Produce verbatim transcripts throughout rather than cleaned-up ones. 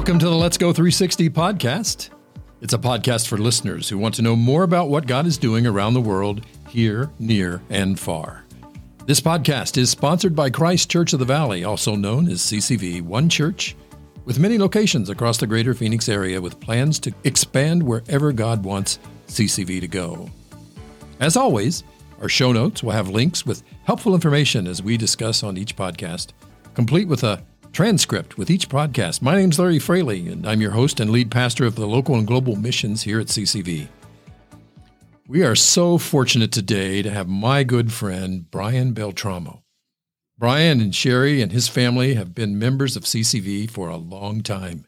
Welcome to the Let's Go three sixty podcast. It's a podcast for listeners who want to know more about what God is doing around the world, here, near, and far. This podcast is sponsored by Christ Church of the Valley, also known as C C V, one church with many locations across the greater Phoenix area with plans to expand wherever God wants C C V to go. As always, our show notes will have links with helpful information as we discuss on each podcast, complete with a transcript with each podcast. My name's Larry Fraley, and I'm your host and lead pastor of the local and global missions here at C C V. We are so fortunate today to have my good friend, Brian Beltramo. Brian and Cheri and his family have been members of C C V for a long time.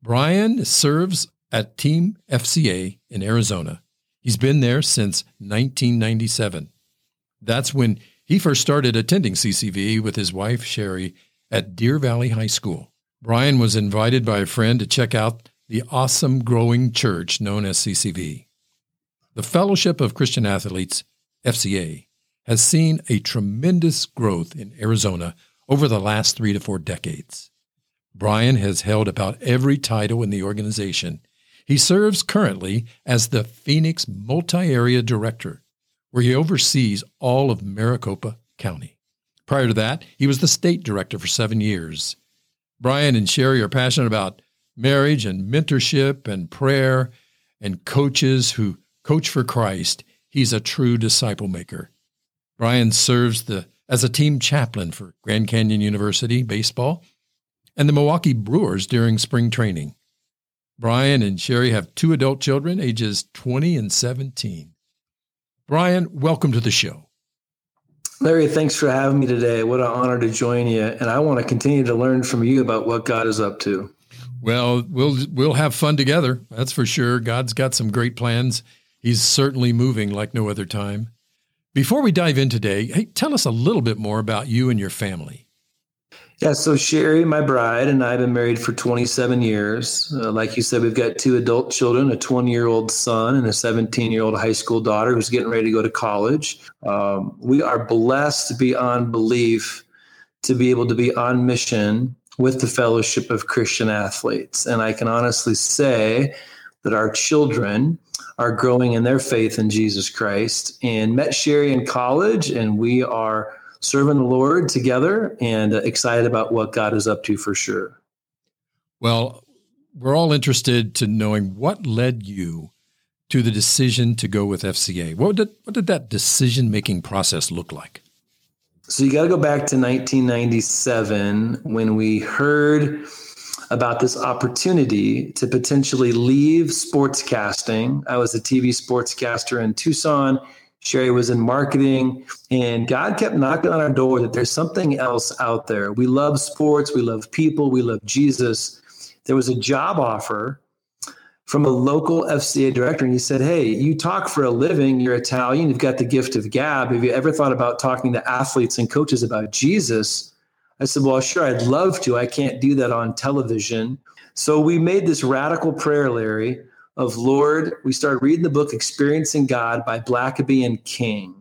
Brian serves at Team F C A in Arizona. He's been there since nineteen ninety-seven. That's when he first started attending C C V with his wife, Cheri, at Deer Valley High School. Brian was invited by a friend to check out the awesome growing church known as C C V. The Fellowship of Christian Athletes, F C A, has seen a tremendous growth in Arizona over the last three to four decades. Brian has held about every title in the organization. He serves currently as the Phoenix Multi-Area Director, where he oversees all of Maricopa County. Prior to that, he was the state director for seven years. Brian and Cheri are passionate about marriage and mentorship and prayer and coaches who coach for Christ. He's a true disciple maker. Brian serves the, as a team chaplain for Grand Canyon University baseball and the Milwaukee Brewers during spring training. Brian and Cheri have two adult children, ages twenty and seventeen. Brian, welcome to the show. Larry, thanks for having me today. What an honor to join you. And I want to continue to learn from you about what God is up to. Well, we'll we'll have fun together. That's for sure. God's got some great plans. He's certainly moving like no other time. Before we dive in today, hey, tell us a little bit more about you and your family. Yeah, so Cheri, my bride, and I have been married for twenty-seven years. Uh, like you said, we've got two adult children, a twenty-year-old son and a seventeen-year-old high school daughter who's getting ready to go to college. Um, we are blessed beyond belief to be able to be on mission with the Fellowship of Christian Athletes. And I can honestly say that our children are growing in their faith in Jesus Christ, and met Cheri in college, and we are serving the Lord together and excited about what God is up to for sure. Well, we're all interested to knowing what led you to the decision to go with F C A. What did, what did that decision-making process look like? So you got to go back to nineteen ninety-seven when we heard about this opportunity to potentially leave sportscasting. I was a T V sportscaster in Tucson. Cheri was in marketing, and God kept knocking on our door that there's something else out there. We love sports. We love people. We love Jesus. There was a job offer from a local F C A director, and he said, hey, you talk for a living. You're Italian. You've got the gift of gab. Have you ever thought about talking to athletes and coaches about Jesus? I said, well, sure, I'd love to. I can't do that on television. So we made this radical prayer, Larry, of Lord. We started reading the book Experiencing God by Blackaby and King.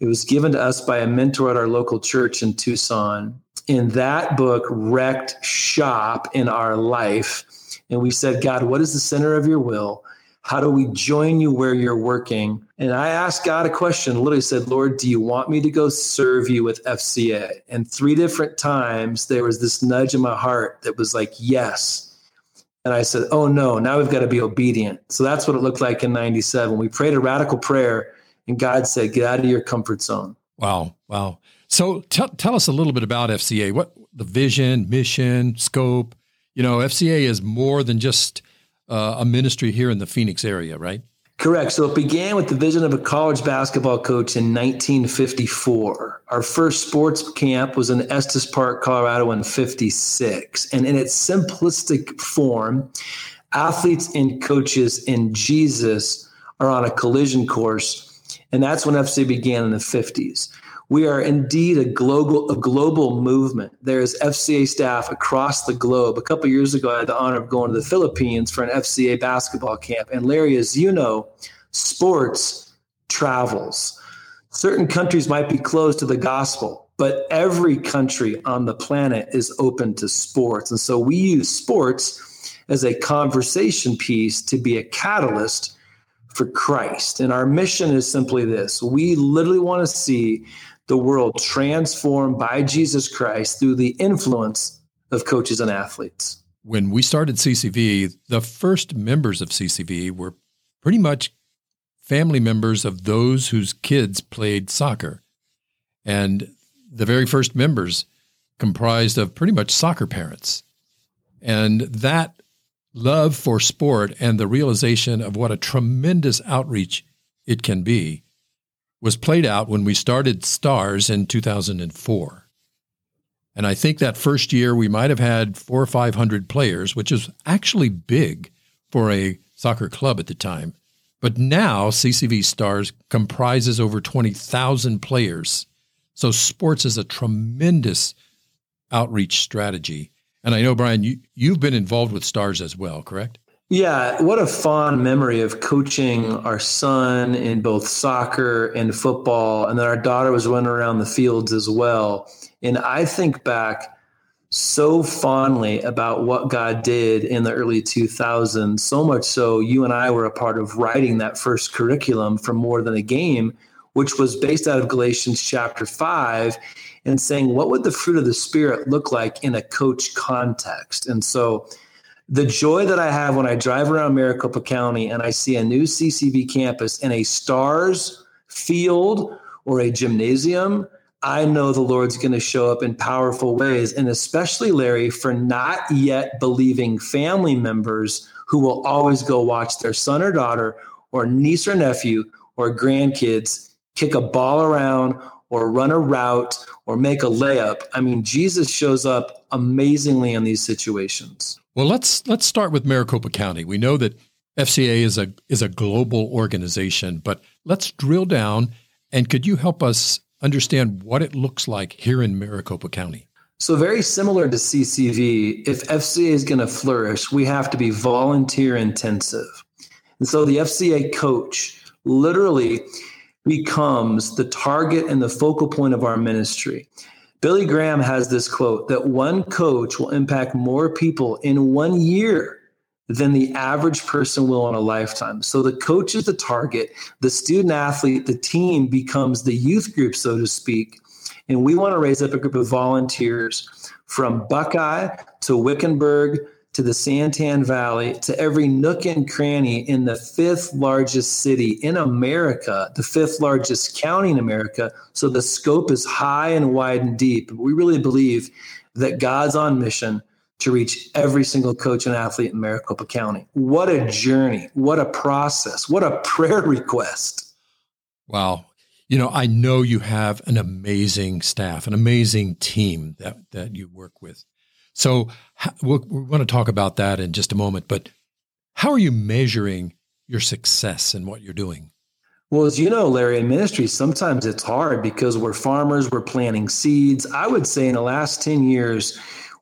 It was given to us by a mentor at our local church in Tucson. And that book wrecked shop in our life. And we said, God, what is the center of your will? How do we join you where you're working? And I asked God a question, literally said, Lord, do you want me to go serve you with F C A? And three different times there was this nudge in my heart that was like, yes. And I said, oh, no, now we've got to be obedient. So that's what it looked like in ninety-seven. We prayed a radical prayer, and God said, get out of your comfort zone. Wow. Wow. So t- tell us a little bit about F C A, what the vision, mission, scope. You know, F C A is more than just uh, a ministry here in the Phoenix area, right? Correct. So it began with the vision of a college basketball coach in nineteen fifty-four. Our first sports camp was in Estes Park, Colorado in fifty-six. And in its simplistic form, athletes and coaches in Jesus are on a collision course. And that's when F C A began in the fifties. We are indeed a global, a global movement. There is F C A staff across the globe. A couple of years ago, I had the honor of going to the Philippines for an F C A basketball camp. And Larry, as you know, sports travels. Certain countries might be closed to the gospel, but every country on the planet is open to sports. And so we use sports as a conversation piece to be a catalyst for Christ. And our mission is simply this. We literally want to see the world transformed by Jesus Christ through the influence of coaches and athletes. When we started C C V, the first members of C C V were pretty much family members of those whose kids played soccer. And the very first members comprised of pretty much soccer parents. And that love for sport and the realization of what a tremendous outreach it can be was played out when we started STARS in two thousand four. And I think that first year we might have had four or five hundred players, which is actually big for a soccer club at the time. But now C C V STARS comprises over twenty thousand players. So sports is a tremendous outreach strategy. And I know, Brian, you, you've been involved with STARS as well, correct? Yeah. What a fond memory of coaching our son in both soccer and football. And then our daughter was running around the fields as well. And I think back so fondly about what God did in the early two thousands, so much so you and I were a part of writing that first curriculum for More Than a Game, which was based out of Galatians chapter five, and saying, what would the fruit of the Spirit look like in a coach context? And so the joy that I have when I drive around Maricopa County and I see a new C C V campus in a STARS field or a gymnasium, I know the Lord's going to show up in powerful ways, and especially, Larry, for not yet believing family members who will always go watch their son or daughter or niece or nephew or grandkids kick a ball around or run a route or make a layup. I mean, Jesus shows up amazingly in these situations. Well, let's let's start with Maricopa County. We know that F C A is a is a global organization, but let's drill down, and could you help us understand what it looks like here in Maricopa County? So very similar to C C V, if F C A is going to flourish, we have to be volunteer intensive. And so the F C A coach literally becomes the target and the focal point of our ministry. Billy Graham has this quote that one coach will impact more people in one year than the average person will in a lifetime. So the coach is the target, the student athlete, the team becomes the youth group, so to speak. And we want to raise up a group of volunteers from Buckeye to Wickenburg to the Santan Valley to every nook and cranny in the fifth largest city in America, the fifth largest county in America. So the scope is high and wide and deep. We really believe that God's on mission to reach every single coach and athlete in Maricopa County. What a journey, what a process, what a prayer request. Wow. You know, I know you have an amazing staff, an amazing team that, that you work with. So we'll, we're going to talk about that in just a moment, but how are you measuring your success in what you're doing? Well, as you know, Larry, in ministry, sometimes it's hard because we're farmers, we're planting seeds. I would say in the last ten years,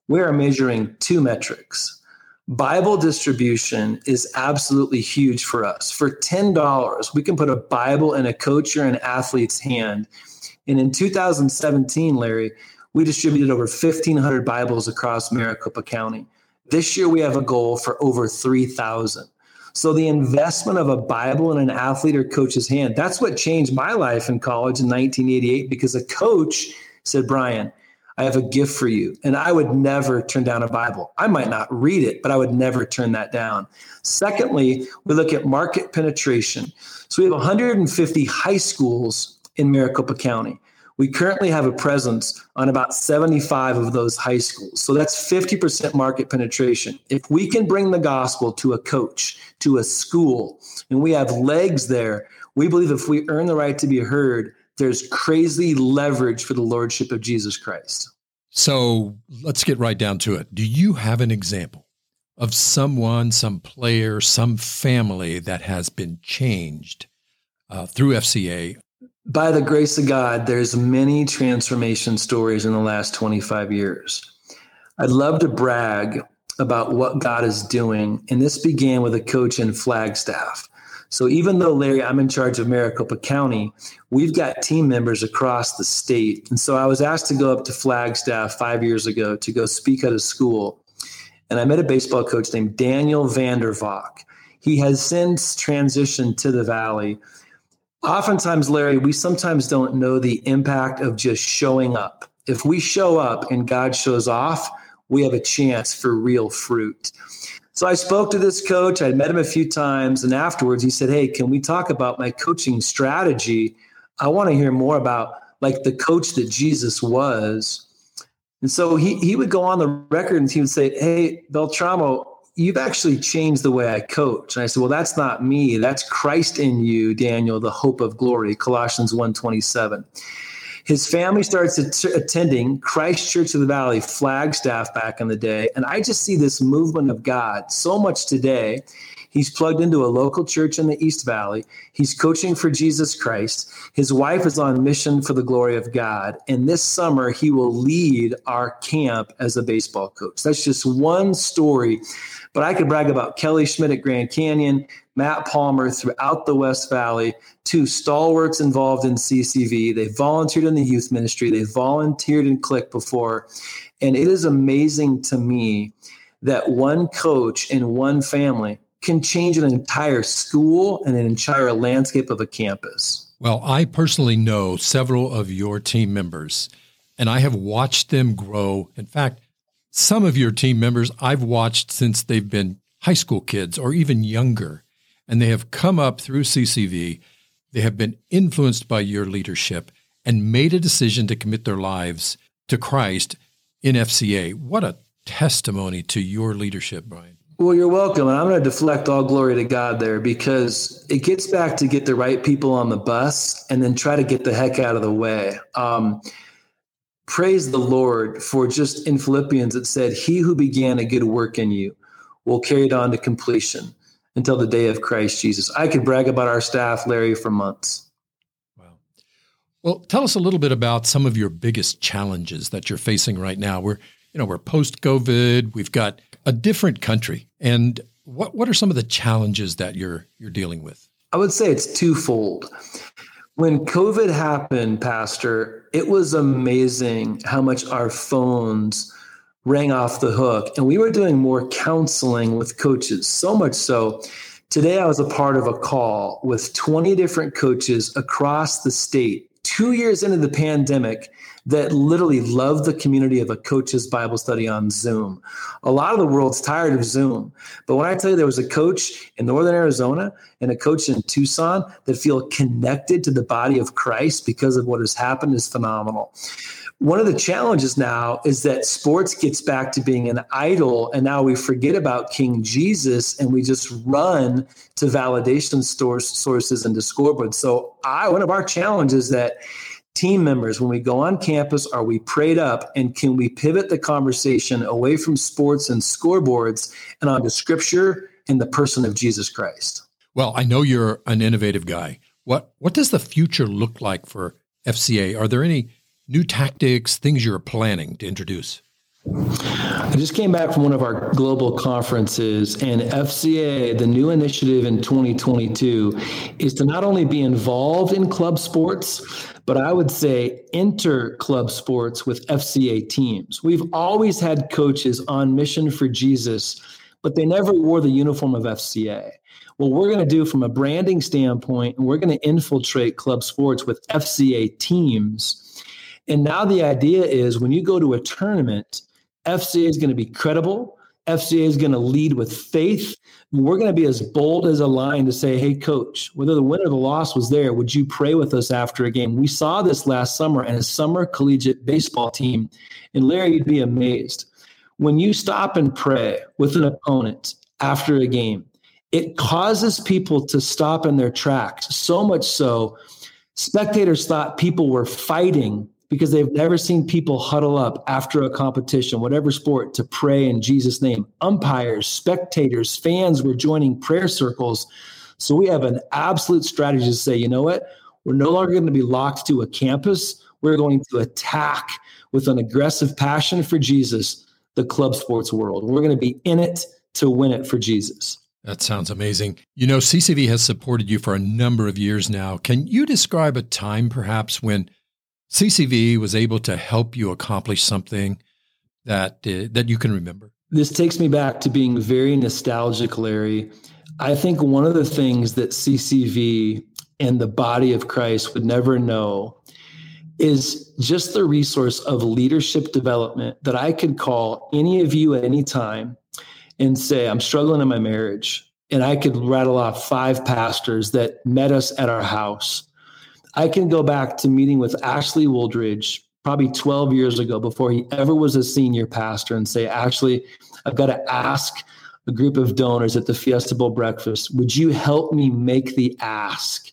we are measuring two metrics. Bible distribution is absolutely huge for us. For ten dollars, we can put a Bible in a coach or an athlete's hand. And in two thousand seventeen, Larry, we distributed over fifteen hundred Bibles across Maricopa County. This year, we have a goal for over three thousand. So the investment of a Bible in an athlete or coach's hand, that's what changed my life in college in nineteen eighty-eight, because a coach said, Brian, I have a gift for you. And I would never turn down a Bible. I might not read it, but I would never turn that down. Secondly, we look at market penetration. So we have one hundred fifty high schools in Maricopa County. We currently have a presence on about seventy-five of those high schools. So that's fifty percent market penetration. If we can bring the gospel to a coach, to a school, and we have legs there, we believe if we earn the right to be heard, there's crazy leverage for the lordship of Jesus Christ. So let's get right down to it. Do you have an example of someone, some player, some family that has been changed uh, through F C A? By the grace of God, there's many transformation stories in the last twenty-five years. I'd love to brag about what God is doing, and this began with a coach in Flagstaff. So even though, Larry, I'm in charge of Maricopa County, we've got team members across the state. And so I was asked to go up to Flagstaff five years ago to go speak at a school. And I met a baseball coach named Daniel Vander Vock. He has since transitioned to the Valley. Oftentimes, Larry, we sometimes don't know the impact of just showing up. If we show up and God shows off, we have a chance for real fruit. So I spoke to this coach. I met him a few times. And afterwards, he said, hey, can we talk about my coaching strategy? I want to hear more about like the coach that Jesus was. And so he he would go on the record and he would say, hey, Beltramo, you've actually changed the way I coach. And I said, well, that's not me. That's Christ in you, Daniel, the hope of glory, Colossians one twenty-seven. His family starts at- attending Christ Church of the Valley, Flagstaff back in the day. And I just see this movement of God so much today. He's plugged into a local church in the East Valley. He's coaching for Jesus Christ. His wife is on mission for the glory of God. And this summer, he will lead our camp as a baseball coach. That's just one story. But I could brag about Kelly Schmidt at Grand Canyon, Matt Palmer throughout the West Valley, two stalwarts involved in C C V. They volunteered in the youth ministry. They volunteered in Click before. And it is amazing to me that one coach in one family can change an entire school and an entire landscape of a campus. Well, I personally know several of your team members, and I have watched them grow. In fact, some of your team members I've watched since they've been high school kids or even younger, and they have come up through C C V. They have been influenced by your leadership and made a decision to commit their lives to Christ in F C A. What a testimony to your leadership, Brian. Well, you're welcome. And I'm going to deflect all glory to God there, because it gets back to get the right people on the bus and then try to get the heck out of the way. Um, praise the Lord for just in Philippians, it said, he who began a good work in you will carry it on to completion until the day of Christ Jesus. I could brag about our staff, Larry, for months. Wow. Well, tell us a little bit about some of your biggest challenges that you're facing right now. We're, you know, we're post-COVID. We've got a different country. And what, what are some of the challenges that you're you're dealing with? I would say it's twofold. When COVID happened, Pastor, it was amazing how much our phones rang off the hook. And we were doing more counseling with coaches, so much so. Today, I was a part of a call with twenty different coaches across the state, two years into the pandemic, that literally love the community of a coach's Bible study on Zoom. A lot of the world's tired of Zoom. But when I tell you there was a coach in Northern Arizona and a coach in Tucson that feel connected to the body of Christ because of what has happened is phenomenal. One of the challenges now is that sports gets back to being an idol, and now we forget about King Jesus and we just run to validation stores, sources and to scoreboards. So I, one of our challenges that team members, when we go on campus, are we prayed up, and can we pivot the conversation away from sports and scoreboards and onto Scripture and the person of Jesus Christ? Well, I know you're an innovative guy. What what does the future look like for F C A? Are there any new tactics, things you're planning to introduce? I just came back from one of our global conferences, and F C A, the new initiative in twenty twenty-two is to not only be involved in club sports, but I would say enter club sports with F C A teams. We've always had coaches on mission for Jesus, but they never wore the uniform of F C A. What we're going to do from a branding standpoint, we're going to infiltrate club sports with F C A teams. And now the idea is when you go to a tournament, F C A is going to be credible. F C A is going to lead with faith. We're going to be as bold as a lion to say, hey, coach, whether the win or the loss was there, would you pray with us after a game? We saw this last summer in a summer collegiate baseball team. And Larry, you'd be amazed. When you stop and pray with an opponent after a game, it causes people to stop in their tracks. So much so, spectators thought people were fighting because they've never seen people huddle up after a competition, whatever sport, to pray in Jesus' name. Umpires, spectators, fans were joining prayer circles. So we have an absolute strategy to say, you know what? We're no longer going to be locked to a campus. We're going to attack with an aggressive passion for Jesus, the club sports world. We're going to be in it to win it for Jesus. That sounds amazing. You know, C C V has supported you for a number of years now. Can you describe a time perhaps when C C V was able to help you accomplish something that uh, that you can remember? This takes me back to being very nostalgic, Larry. I think one of the things that C C V and the body of Christ would never know is just the resource of leadership development that I could call any of you at any time and say, I'm struggling in my marriage. And I could rattle off five pastors that met us at our house. I can go back to meeting with Ashley Wooldridge probably twelve years ago before he ever was a senior pastor and say, Ashley, I've got to ask a group of donors at the Fiesta Bowl breakfast, would you help me make the ask?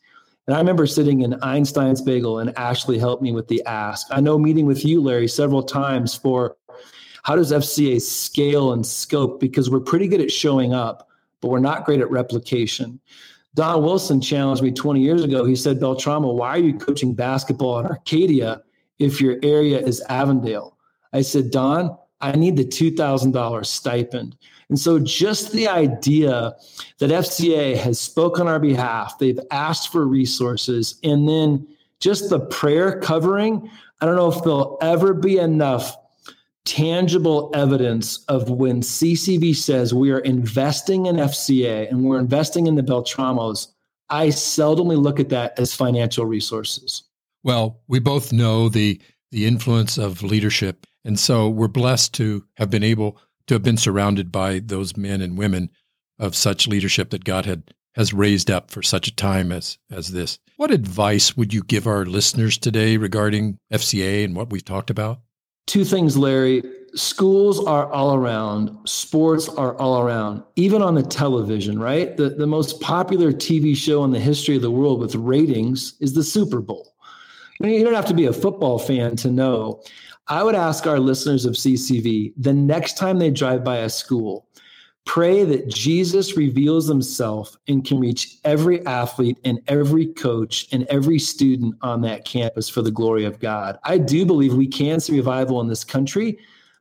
And I remember sitting in Einstein's Bagel and Ashley helped me with the ask. I know meeting with you, Larry, several times for how does F C A scale and scope? Because we're pretty good at showing up, but we're not great at replication. Don Wilson challenged me twenty years ago. He said, Beltramo, why are you coaching basketball at Arcadia if your area is Avondale? I said, Don, I need the two thousand dollars stipend. And so just the idea that F C A has spoken on our behalf, they've asked for resources, and then just the prayer covering, I don't know if there'll ever be enough tangible evidence of when C C V says we are investing in F C A and we're investing in the Beltramos. I seldomly look at that as financial resources. Well, we both know the the influence of leadership. And so we're blessed to have been able to have been surrounded by those men and women of such leadership that God had has raised up for such a time as as this. What advice would you give our listeners today regarding F C A and what we've talked about? Two things, Larry. Schools are all around. Sports are all around, even on the television, right? The, the most popular T V show in the history of the world with ratings is the Super Bowl. You know, you don't have to be a football fan to know. I would ask our listeners of C C V, the next time they drive by a school, pray that Jesus reveals himself and can reach every athlete and every coach and every student on that campus for the glory of God. I do believe we can see revival in this country,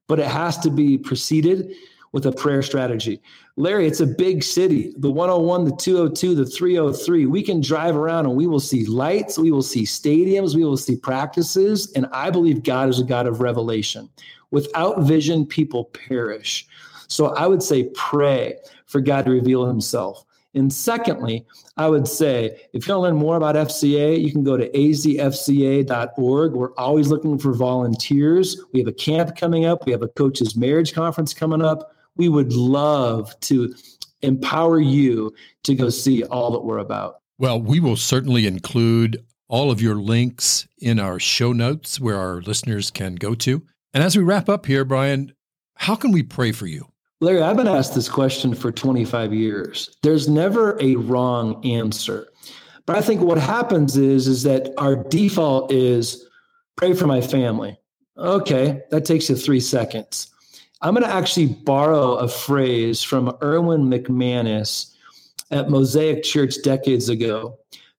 but it has to be preceded with a prayer strategy. Larry, it's a big city, the one oh one, the two oh two, the three oh three. We can drive around and we will see lights, we will see stadiums, we will see practices, and I believe God is a God of revelation. Without vision, people perish. So I would say pray for God to reveal himself. And secondly, I would say, if you want to learn more about F C A, you can go to a z f c a dot org. We're always looking for volunteers. We have a camp coming up. We have a coach's marriage conference coming up. We would love to empower you to go see all that we're about. Well, we will certainly include all of your links in our show notes where our listeners can go to. And as we wrap up here, Brian, how can we pray for you? Larry, I've been asked this question for twenty-five years. There's never a wrong answer. But I think what happens is, is that our default is pray for my family. Okay, that takes you three seconds. I'm going to actually borrow a phrase from Erwin McManus at Mosaic Church decades ago.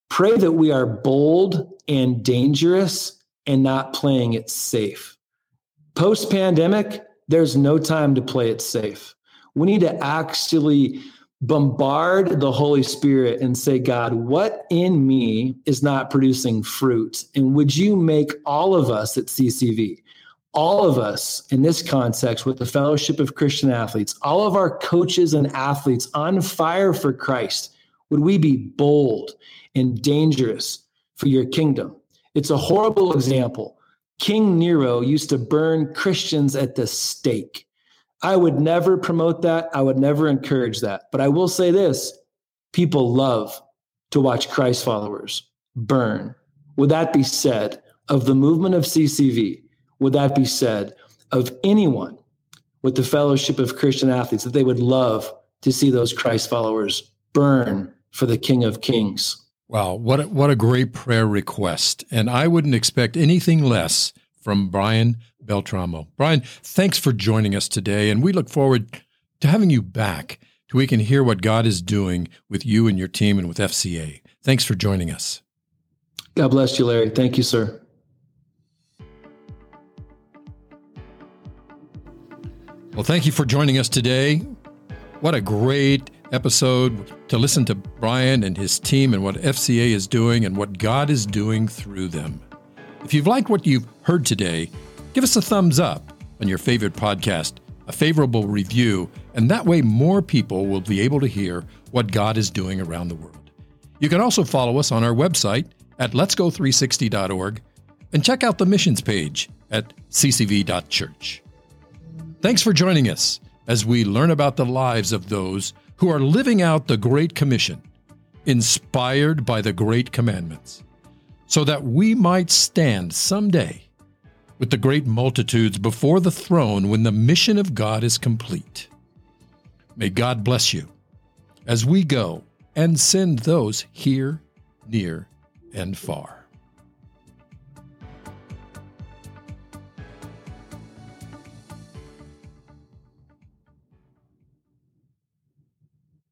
Pray that we are bold and dangerous and not playing it safe. Post-pandemic, there's no time to play it safe. We need to actually bombard the Holy Spirit and say, God, what in me is not producing fruit? And would you make all of us at C C V, all of us in this context with the Fellowship of Christian Athletes, all of our coaches and athletes on fire for Christ, would we be bold and dangerous for your kingdom? It's a horrible example. King Nero used to burn Christians at the stake. I would never promote that. I would never encourage that. But I will say this, people love to watch Christ followers burn. Would that be said of the movement of C C V? Would that be said of anyone with the Fellowship of Christian Athletes, that they would love to see those Christ followers burn for the King of Kings? Wow, what a, what a great prayer request. And I wouldn't expect anything less from Brian Beltramo. Brian, thanks for joining us today, and we look forward to having you back so we can hear what God is doing with you and your team and with F C A. Thanks for joining us. God bless you, Larry. Thank you, sir. Well, thank you for joining us today. What a great episode to listen to Brian and his team and what F C A is doing and what God is doing through them. If you've liked what you've heard today, give us a thumbs up on your favorite podcast, a favorable review, and that way more people will be able to hear what God is doing around the world. You can also follow us on our website at lets go three sixty dot org and check out the missions page at c c v dot church. Thanks for joining us as we learn about the lives of those who are living out the Great Commission, inspired by the Great Commandments, so that we might stand someday with the great multitudes before the throne when the mission of God is complete. May God bless you as we go and send those here, near, and far.